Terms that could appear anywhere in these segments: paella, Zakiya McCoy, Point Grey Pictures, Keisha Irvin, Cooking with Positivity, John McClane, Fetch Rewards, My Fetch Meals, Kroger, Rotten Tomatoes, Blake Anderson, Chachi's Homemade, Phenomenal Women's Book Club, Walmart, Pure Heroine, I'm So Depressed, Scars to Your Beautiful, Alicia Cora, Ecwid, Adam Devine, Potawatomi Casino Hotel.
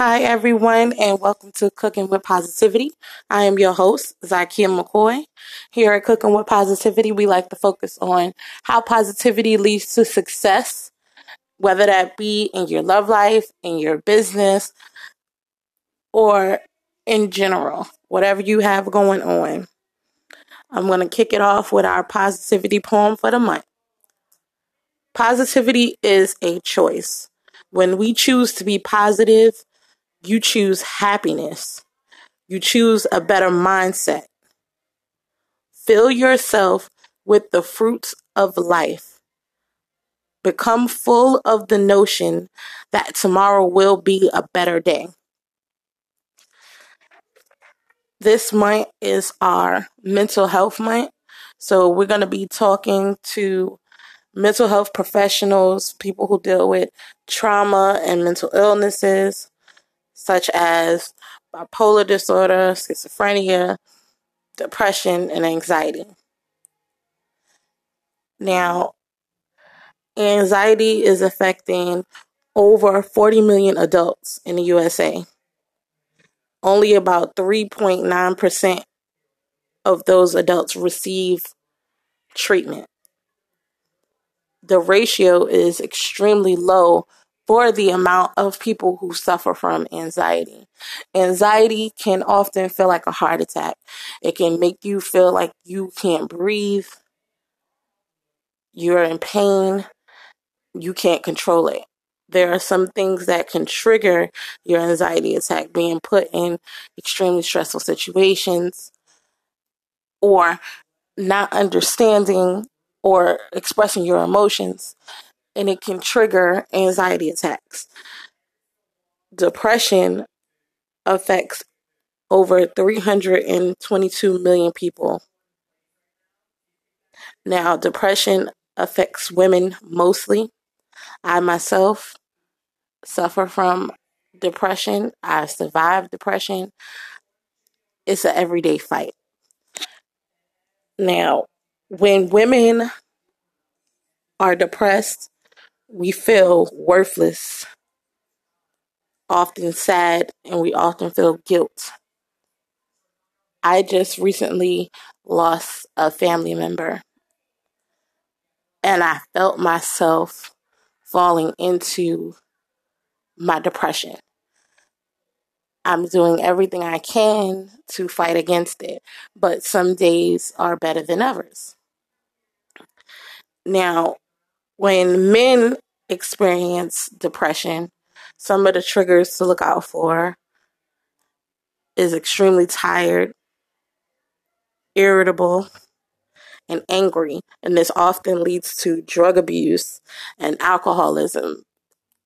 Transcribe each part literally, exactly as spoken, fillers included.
Hi everyone, and welcome to Cooking with Positivity. I am your host, Zakiya McCoy. Here at Cooking with Positivity, we like to focus on how positivity leads to success, whether that be in your love life, in your business, or in general, whatever you have going on. I'm going to kick it off with our positivity poem for the month. Positivity is a choice. When we choose to be positive, you choose happiness. You choose a better mindset. Fill yourself with the fruits of life. Become full of the notion that tomorrow will be a better day. This month is our mental health month. So we're going to be talking to mental health professionals, people who deal with trauma and mental illnesses, such as bipolar disorder, schizophrenia, depression, and anxiety. Now, anxiety is affecting over forty million adults in the U S A. Only about three point nine percent of those adults receive treatment. The ratio is extremely low for the amount of people who suffer from anxiety. Anxiety can often feel like a heart attack. It can make you feel like you can't breathe. You're in pain. You can't control it. There are some things that can trigger your anxiety attack, being put in extremely stressful situations or not understanding or expressing your emotions, and it can trigger anxiety attacks. Depression affects over three hundred twenty-two million people. Now, depression affects women mostly. I myself suffer from depression. I survived depression. It's an everyday fight. Now, when women are depressed, we feel worthless, often sad, and we often feel guilt. I just recently lost a family member, and I felt myself falling into my depression. I'm doing everything I can to fight against it, but some days are better than others. Now, when men experience depression, some of the triggers to look out for is extremely tired, irritable, and angry. And this often leads to drug abuse and alcoholism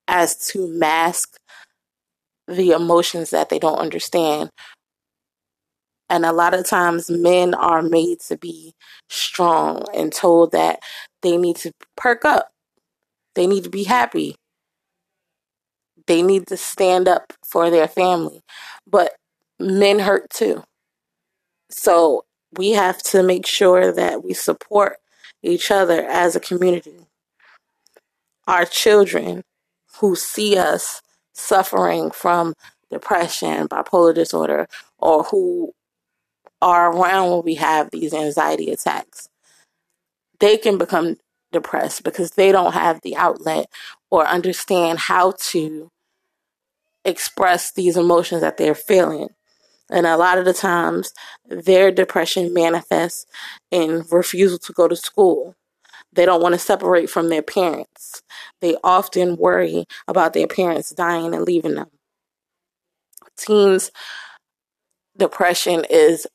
as to mask the emotions that they don't understand. And a lot of times men are made to be strong and told that they need to perk up. They need to be happy. They need to stand up for their family. But men hurt too. So we have to make sure that we support each other as a community. Our children who see us suffering from depression, bipolar disorder, or who are around when we have these anxiety attacks, they can become depressed because they don't have the outlet or understand how to express these emotions that they're feeling. And a lot of the times, their depression manifests in refusal to go to school. They don't want to separate from their parents. They often worry about their parents dying and leaving them. Teens' depression is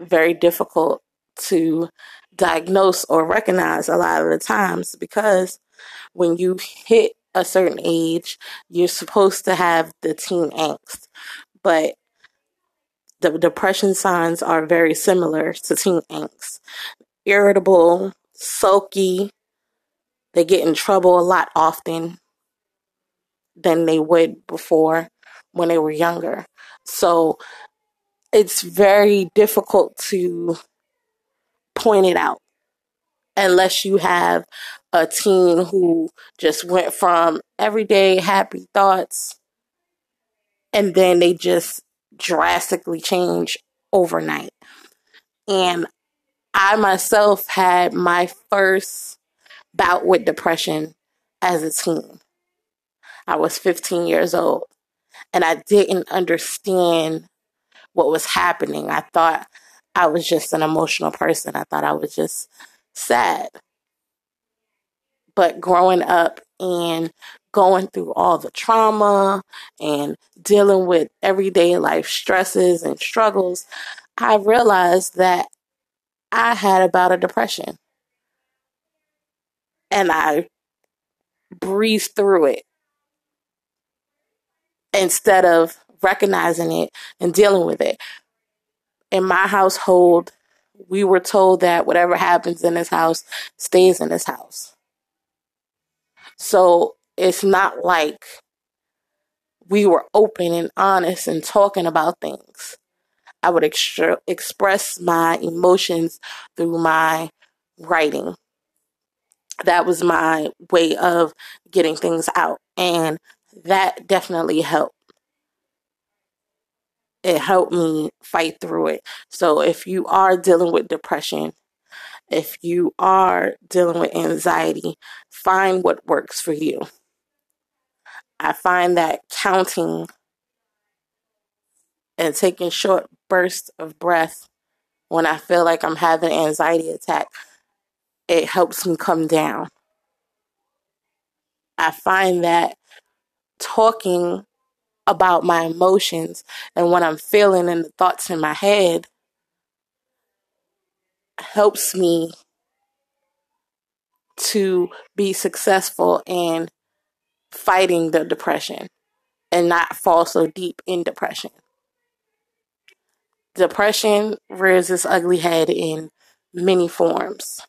very difficult to diagnose or recognize a lot of the times, because when you hit a certain age, you're supposed to have the teen angst. But the depression signs are very similar to teen angst. Irritable, sulky, they get in trouble a lot often than they would before when they were younger. So it's very difficult to point it out unless you have a teen who just went from everyday happy thoughts and then they just drastically change overnight. And I myself had my first bout with depression as a teen. I was fifteen years old, and I didn't understand what was happening. I thought I was just an emotional person. I thought I was just sad. But growing up and going through all the trauma and dealing with everyday life stresses and struggles, I realized that I had a bout of depression. And I breezed through it instead of recognizing it and dealing with it. In my household, we were told that whatever happens in this house stays in this house. So it's not like we were open and honest and talking about things. I would extra- express my emotions through my writing. That was my way of getting things out. And that definitely helped. It helped me fight through it. So if you are dealing with depression, if you are dealing with anxiety, find what works for you. I find that counting and taking short bursts of breath when I feel like I'm having an anxiety attack, it helps me come down. I find that talking about my emotions and what I'm feeling and the thoughts in my head helps me to be successful in fighting the depression and not fall so deep in depression. Depression rears its ugly head in many forms,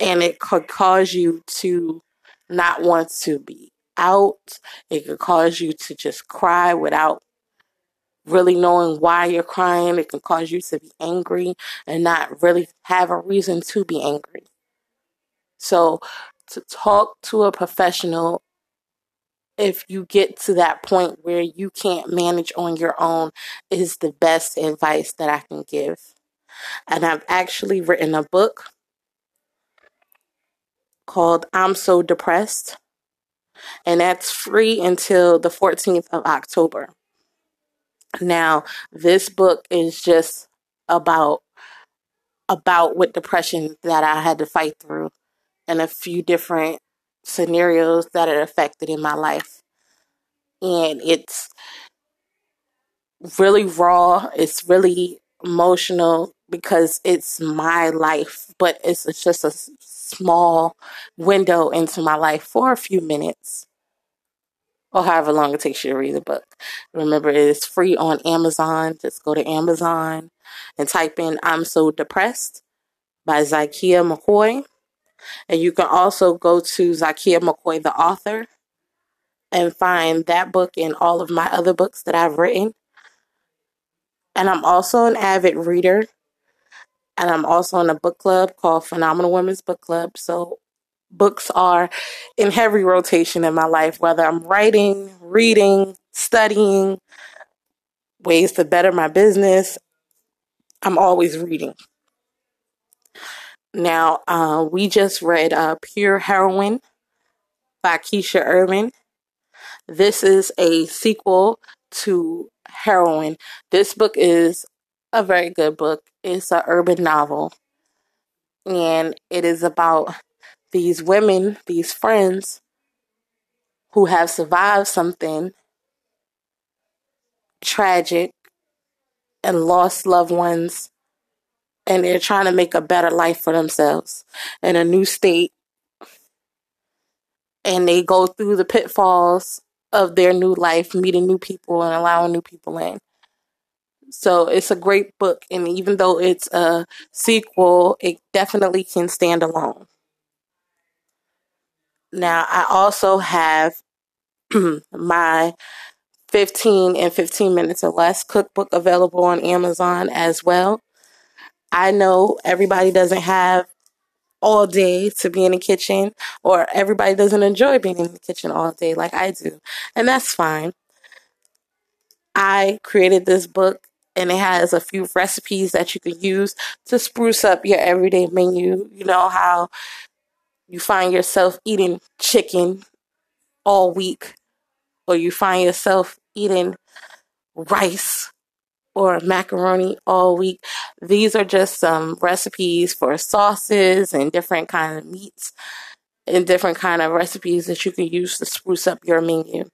and it could cause you to not want to be out. It could cause you to just cry without really knowing why you're crying. It can cause you to be angry and not really have a reason to be angry. So to talk to a professional if you get to that point where you can't manage on your own is the best advice that I can give. And I've actually written a book called I'm So Depressed. And that's free until the fourteenth of October. Now, this book is just about about with depression that I had to fight through and a few different scenarios that it affected in my life. And it's really raw. It's really emotional because it's my life, but it's just a small window into my life for a few minutes, or however long it takes you to read the book. Remember, it is free on Amazon. Just go to Amazon and type in I'm So Depressed by Zakiya McCoy. And you can also go to Zakiya McCoy, the author, and find that book and all of my other books that I've written. And I'm also an avid reader. And I'm also in a book club called Phenomenal Women's Book Club. So books are in heavy rotation in my life, whether I'm writing, reading, studying, ways to better my business. I'm always reading. Now, uh, we just read uh, Pure Heroine by Keisha Irvin. This is a sequel to Heroine. This book is a very good book. It's an urban novel, and it is about these women, these friends who have survived something tragic and lost loved ones, and they're trying to make a better life for themselves in a new state, and they go through the pitfalls of their new life, meeting new people and allowing new people in. So it's a great book, and even though it's a sequel, it definitely can stand alone. Now, I also have my fifteen and fifteen minutes or less cookbook available on Amazon as well. I know everybody doesn't have all day to be in the kitchen, or everybody doesn't enjoy being in the kitchen all day like I do, and that's fine. I created this book, and it has a few recipes that you can use to spruce up your everyday menu. You know how you find yourself eating chicken all week, or you find yourself eating rice or macaroni all week. These are just some recipes for sauces and different kinds of meats and different kind of recipes that you can use to spruce up your menu.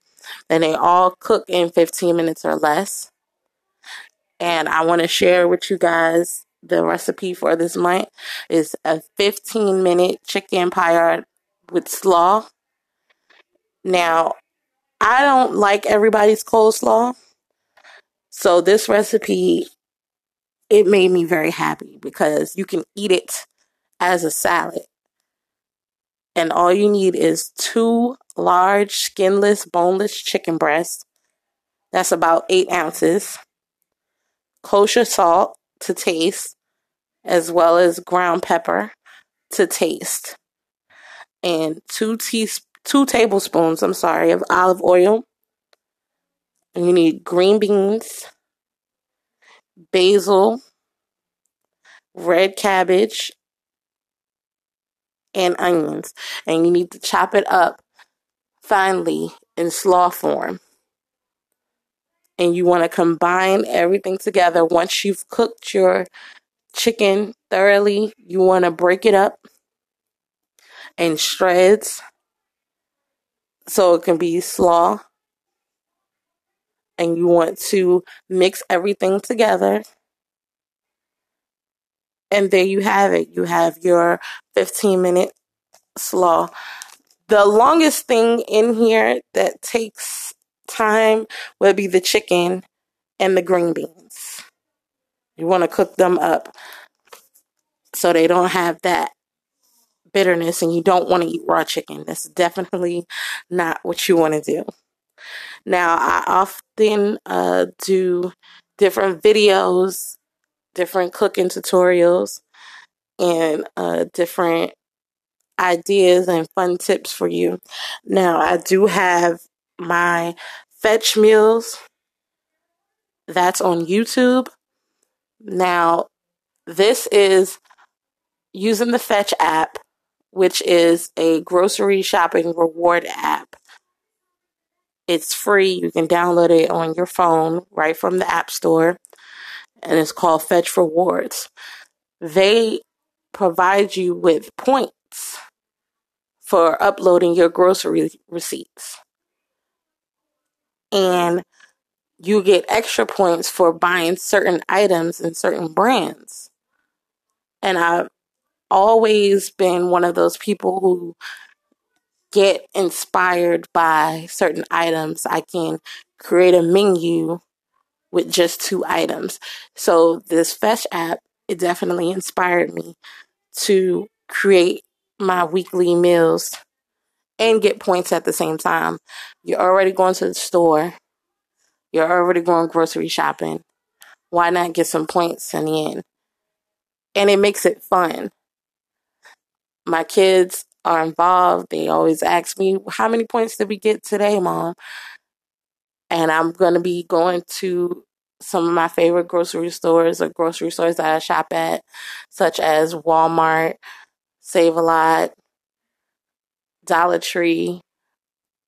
And they all cook in fifteen minutes or less. And I want to share with you guys the recipe for this month is a fifteen minute chicken paella with slaw. Now, I don't like everybody's coleslaw. So this recipe, it made me very happy because you can eat it as a salad. And all you need is two large skinless, boneless chicken breasts. That's about eight ounces. Kosher salt to taste, as well as ground pepper to taste. And two teaspoons, two tablespoons, I'm sorry, of olive oil. You need green beans, basil, red cabbage, and onions. And you need to chop it up finely in slaw form. And you want to combine everything together. Once you've cooked your chicken thoroughly, you want to break it up in shreds so it can be slaw. And you want to mix everything together. And there you have it. You have your fifteen minute slaw. The longest thing in here that takes time would be the chicken and the green beans. You want to cook them up so they don't have that bitterness, and you don't want to eat raw chicken. That's definitely not what you want to do. Now, I often uh, do different videos, different cooking tutorials, and uh, different ideas and fun tips for you. Now, I do have my Fetch Meals. That's on YouTube. Now, this is using the Fetch app, which is a grocery shopping reward app. It's free. You can download it on your phone right from the App Store. And it's called Fetch Rewards. They provide you with points for uploading your grocery receipts. And you get extra points for buying certain items and certain brands. And I've always been one of those people who get inspired by certain items. I can create a menu with just two items. So this Fetch app, it definitely inspired me to create my weekly meals and get points at the same time. You're already going to the store. You're already going grocery shopping. Why not get some points in the end? And it makes it fun. My kids are involved. They always ask me, how many points did we get today, Mom? And I'm going to be going to some of my favorite grocery stores or grocery stores that I shop at, such as Walmart, Save-A-Lot, Dollar Tree.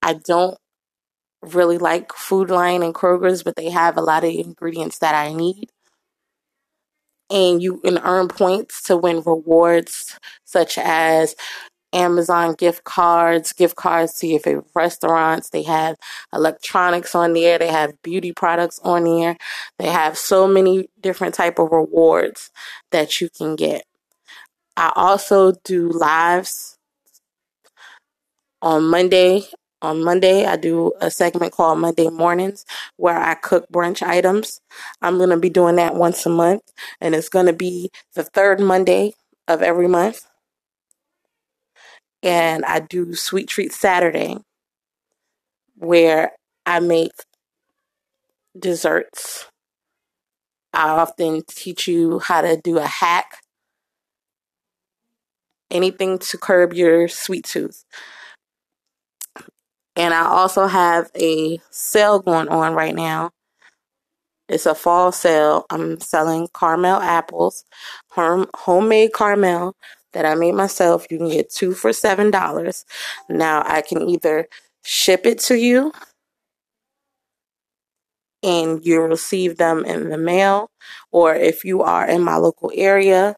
I don't really like Food Lion and Kroger's, but they have a lot of ingredients that I need. And you can earn points to win rewards such as Amazon gift cards, gift cards to your favorite restaurants. They have electronics on there. They have beauty products on there. They have so many different type of rewards that you can get. I also do lives on Monday. On Monday, I do a segment called Monday Mornings where I cook brunch items. I'm going to be doing that once a month, and it's going to be the third Monday of every month. And I do Sweet Treat Saturday where I make desserts. I often teach you how to do a hack, anything to curb your sweet tooth. And I also have a sale going on right now It's a fall sale. I'm selling caramel apples, home, homemade caramel that I made myself. You can get two for seven dollars. Now I can either ship it to you and you receive them in the mail, or if you are in my local area,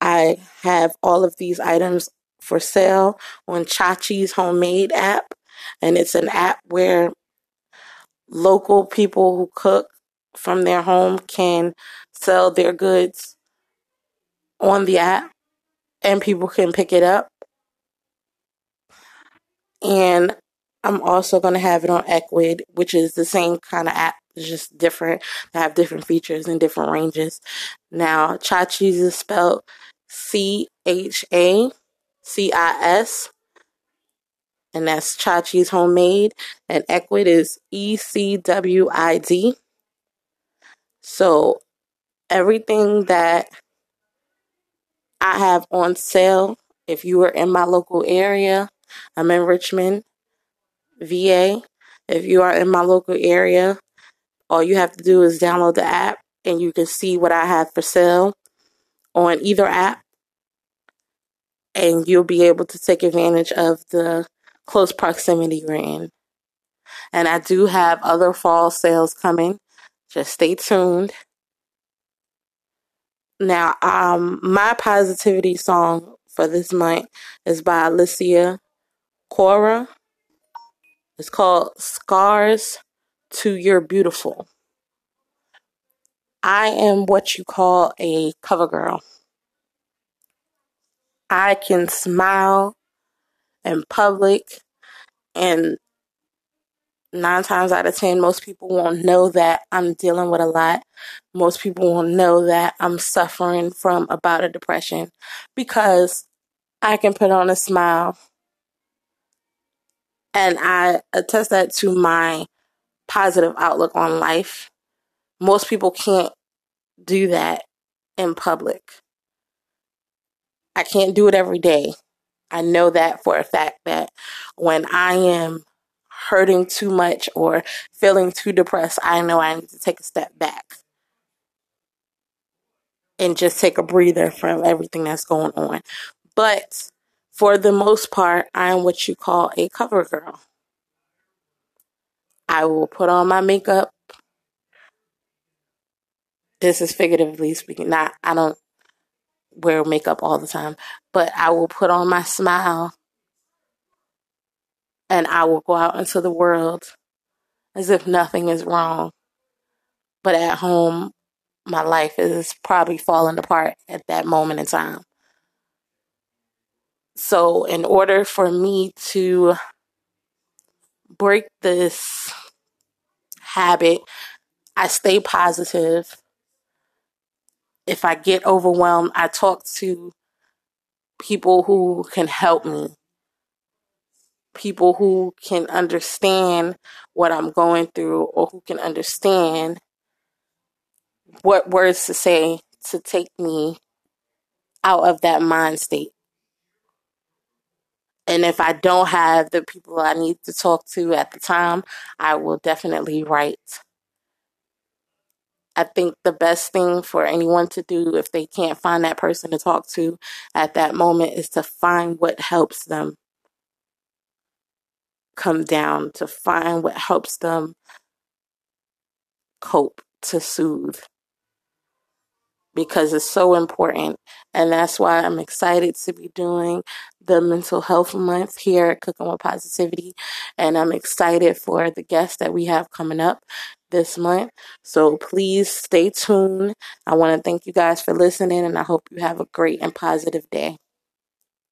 I have all of these items for sale on Chachi's Homemade app, and it's an app where local people who cook from their home can sell their goods on the app and people can pick it up. And I'm also going to have it on Ecwid, which is the same kind of app. It's just different. They have different features and different ranges. Now, Chachi's is spelled C H A C I S, and that's Chachi's Homemade. And Ecwid is E C W I D. So everything that I have on sale, if you are in my local area, I'm in Richmond, V A. If you are in my local area, all you have to do is download the app and you can see what I have for sale on either app, and you'll be able to take advantage of the close proximity you're in. And I do have other fall sales coming. Just stay tuned. Now, um, my positivity song for this month is by Alicia Cora. It's called Scars to Your Beautiful. I am what you call a cover girl. I can smile in public, and nine times out of ten, most people won't know that I'm dealing with a lot. Most people won't know that I'm suffering from a bout of depression, because I can put on a smile. And I attest that to my positive outlook on life. Most people can't do that in public. I can't do it every day. I know that for a fact, that when I am hurting too much or feeling too depressed, I know I need to take a step back and just take a breather from everything that's going on. But for the most part, I am what you call a cover girl. I will put on my makeup. This is figuratively speaking. Not, I don't wear makeup all the time, but I will put on my smile and I will go out into the world as if nothing is wrong. But at home, my life is probably falling apart at that moment in time. So in order for me to break this habit, I stay positive. If I get overwhelmed, I talk to people who can help me, people who can understand what I'm going through, or who can understand what words to say to take me out of that mind state. And if I don't have the people I need to talk to at the time, I will definitely write. I think the best thing for anyone to do if they can't find that person to talk to at that moment is to find what helps them come down, to find what helps them cope, to soothe. Because it's so important. And that's why I'm excited to be doing the mental health month here at Cooking with Positivity. And I'm excited for the guests that we have coming up this month. So please stay tuned. I want to thank you guys for listening, and I hope you have a great and positive day.